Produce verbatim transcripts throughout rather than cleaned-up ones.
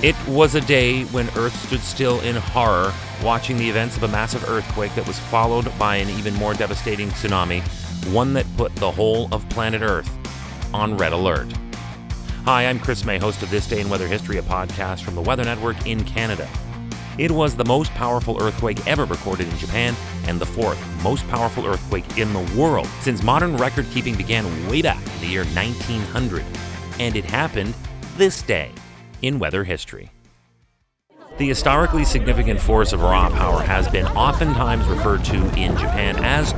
It was a day when Earth stood still in horror, watching the events of a massive earthquake that was followed by an even more devastating tsunami, one that put the whole of planet Earth on red alert. Hi, I'm Chris May, host of This Day in Weather History, a podcast from the Weather Network in Canada. It was the most powerful earthquake ever recorded in Japan and the fourth most powerful earthquake in the world since modern record-keeping began way back in the year nineteen hundred. And it happened this day in weather history. The historically significant force of raw power has been oftentimes referred to in Japan as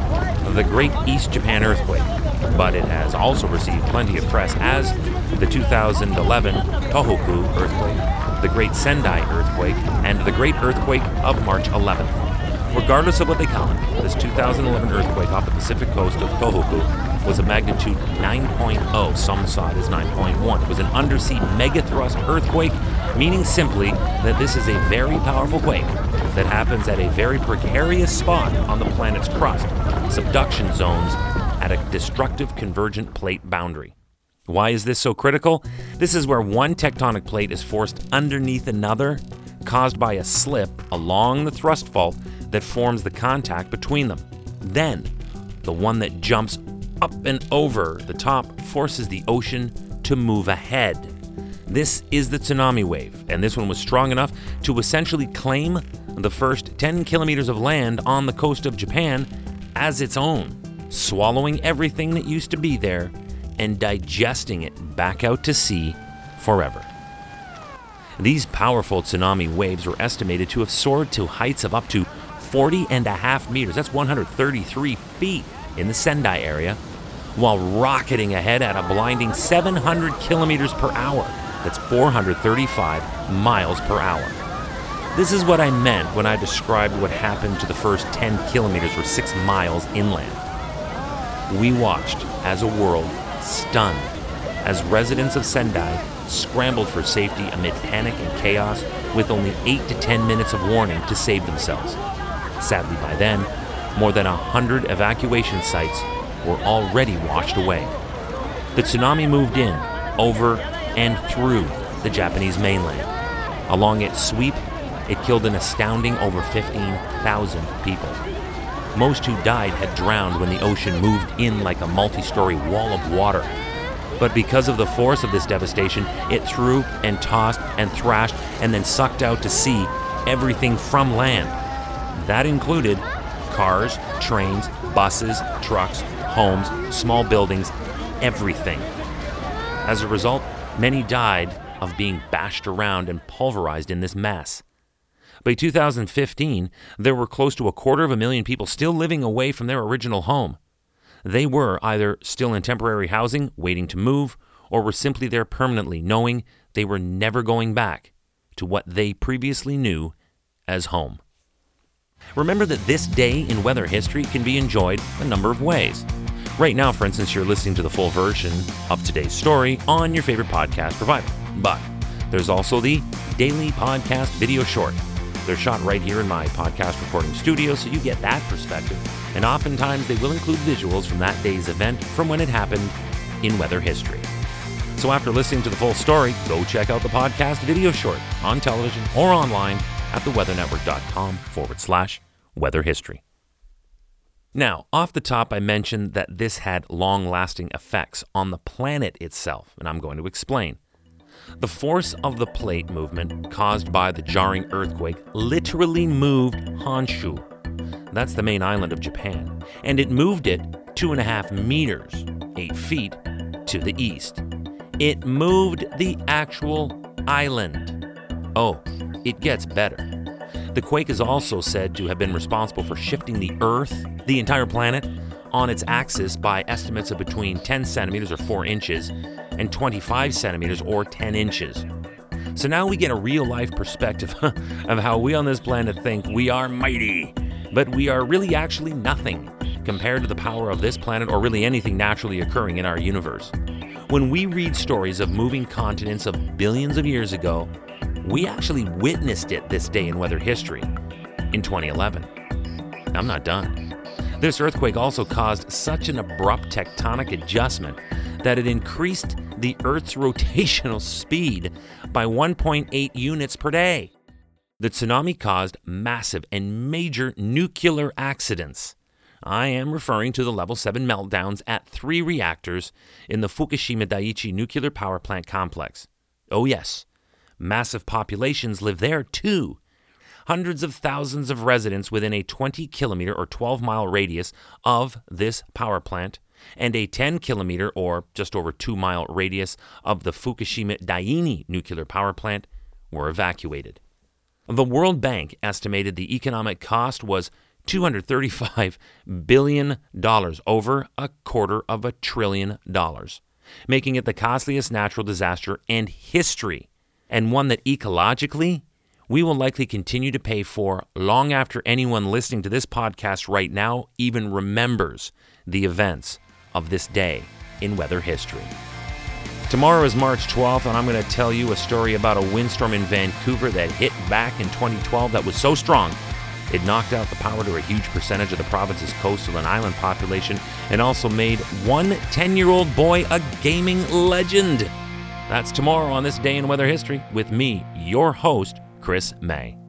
the Great East Japan Earthquake, but it has also received plenty of press as the two thousand eleven Tohoku earthquake, the Great Sendai earthquake, and the Great Earthquake of March eleventh. Regardless of what they call it, this two thousand eleven earthquake off the Pacific coast of Tohoku was a magnitude nine point oh, some saw it as nine point one. It was an undersea megathrust earthquake, meaning simply that this is a very powerful quake that happens at a very precarious spot on the planet's crust, subduction zones at a destructive convergent plate boundary. Why is this so critical? This is where one tectonic plate is forced underneath another, caused by a slip along the thrust fault that forms the contact between them. Then, the one that jumps up and over the top forces the ocean to move ahead. This is the tsunami wave, and this one was strong enough to essentially claim the first ten kilometers of land on the coast of Japan as its own, swallowing everything that used to be there and digesting it back out to sea forever. These powerful tsunami waves were estimated to have soared to heights of up to forty and a half meters, that's one hundred thirty-three feet in the Sendai area, while rocketing ahead at a blinding seven hundred kilometers per hour, that's four hundred thirty-five miles per hour. This is what I meant when I described what happened to the first ten kilometers or six miles inland. We watched as a world stunned as residents of Sendai scrambled for safety amid panic and chaos with only eight to ten minutes of warning to save themselves. Sadly, by then, more than one hundred evacuation sites were already washed away. The tsunami moved in, over, and through the Japanese mainland. Along its sweep, it killed an astounding over fifteen thousand people. Most who died had drowned when the ocean moved in like a multi-story wall of water. But because of the force of this devastation, it threw and tossed and thrashed and then sucked out to sea everything from land. That included cars, trains, buses, trucks, homes, small buildings, everything. As a result, many died of being bashed around and pulverized in this mass. By two thousand fifteen, there were close to a quarter of a million people still living away from their original home. They were either still in temporary housing, waiting to move, or were simply there permanently, knowing they were never going back to what they previously knew as home. Remember that this day in weather history can be enjoyed a number of ways. Right now, for instance, you're listening to the full version of today's story on your favorite podcast provider. But there's also the daily podcast video short. They're shot right here in my podcast recording studio, so you get that perspective. And oftentimes they will include visuals from that day's event from when it happened in weather history. So after listening to the full story, go check out the podcast video short on television or online at theweathernetwork.com forward slash weather history. Now, off the top, I mentioned that this had long-lasting effects on the planet itself, and I'm going to explain. The force of the plate movement caused by the jarring earthquake literally moved Honshu. That's the main island of Japan. And it moved it two and a half meters, eight feet, to the east. It moved the actual island. Oh, it gets better. The quake is also said to have been responsible for shifting the Earth, the entire planet, on its axis by estimates of between ten centimeters or four inches and twenty-five centimeters or ten inches. So now we get a real-life perspective of how we on this planet think we are mighty, but we are really actually nothing compared to the power of this planet or really anything naturally occurring in our universe. When we read stories of moving continents of billions of years ago, we actually witnessed it this day in weather history in twenty eleven. I'm not done. This earthquake also caused such an abrupt tectonic adjustment that it increased the Earth's rotational speed by one point eight units per day. The tsunami caused massive and major nuclear accidents. I am referring to the level seven meltdowns at three reactors in the Fukushima Daiichi Nuclear Power Plant complex. Oh yes, massive populations live there too. Hundreds of thousands of residents within a twenty kilometer or twelve mile radius of this power plant and a ten kilometer or just over two mile radius of the Fukushima Daiichi Nuclear Power Plant were evacuated. The World Bank estimated the economic cost was two hundred thirty-five billion dollars, over a quarter of a trillion dollars, making it the costliest natural disaster in history, and one that ecologically we will likely continue to pay for long after anyone listening to this podcast right now even remembers the events of this day in weather history. Tomorrow is March twelfth, and I'm going to tell you a story about a windstorm in Vancouver that hit back in twenty twelve that was so strong it knocked out the power to a huge percentage of the province's coastal and island population and also made one ten-year-old boy a gaming legend. That's tomorrow on This Day in Weather History with me, your host, Chris May.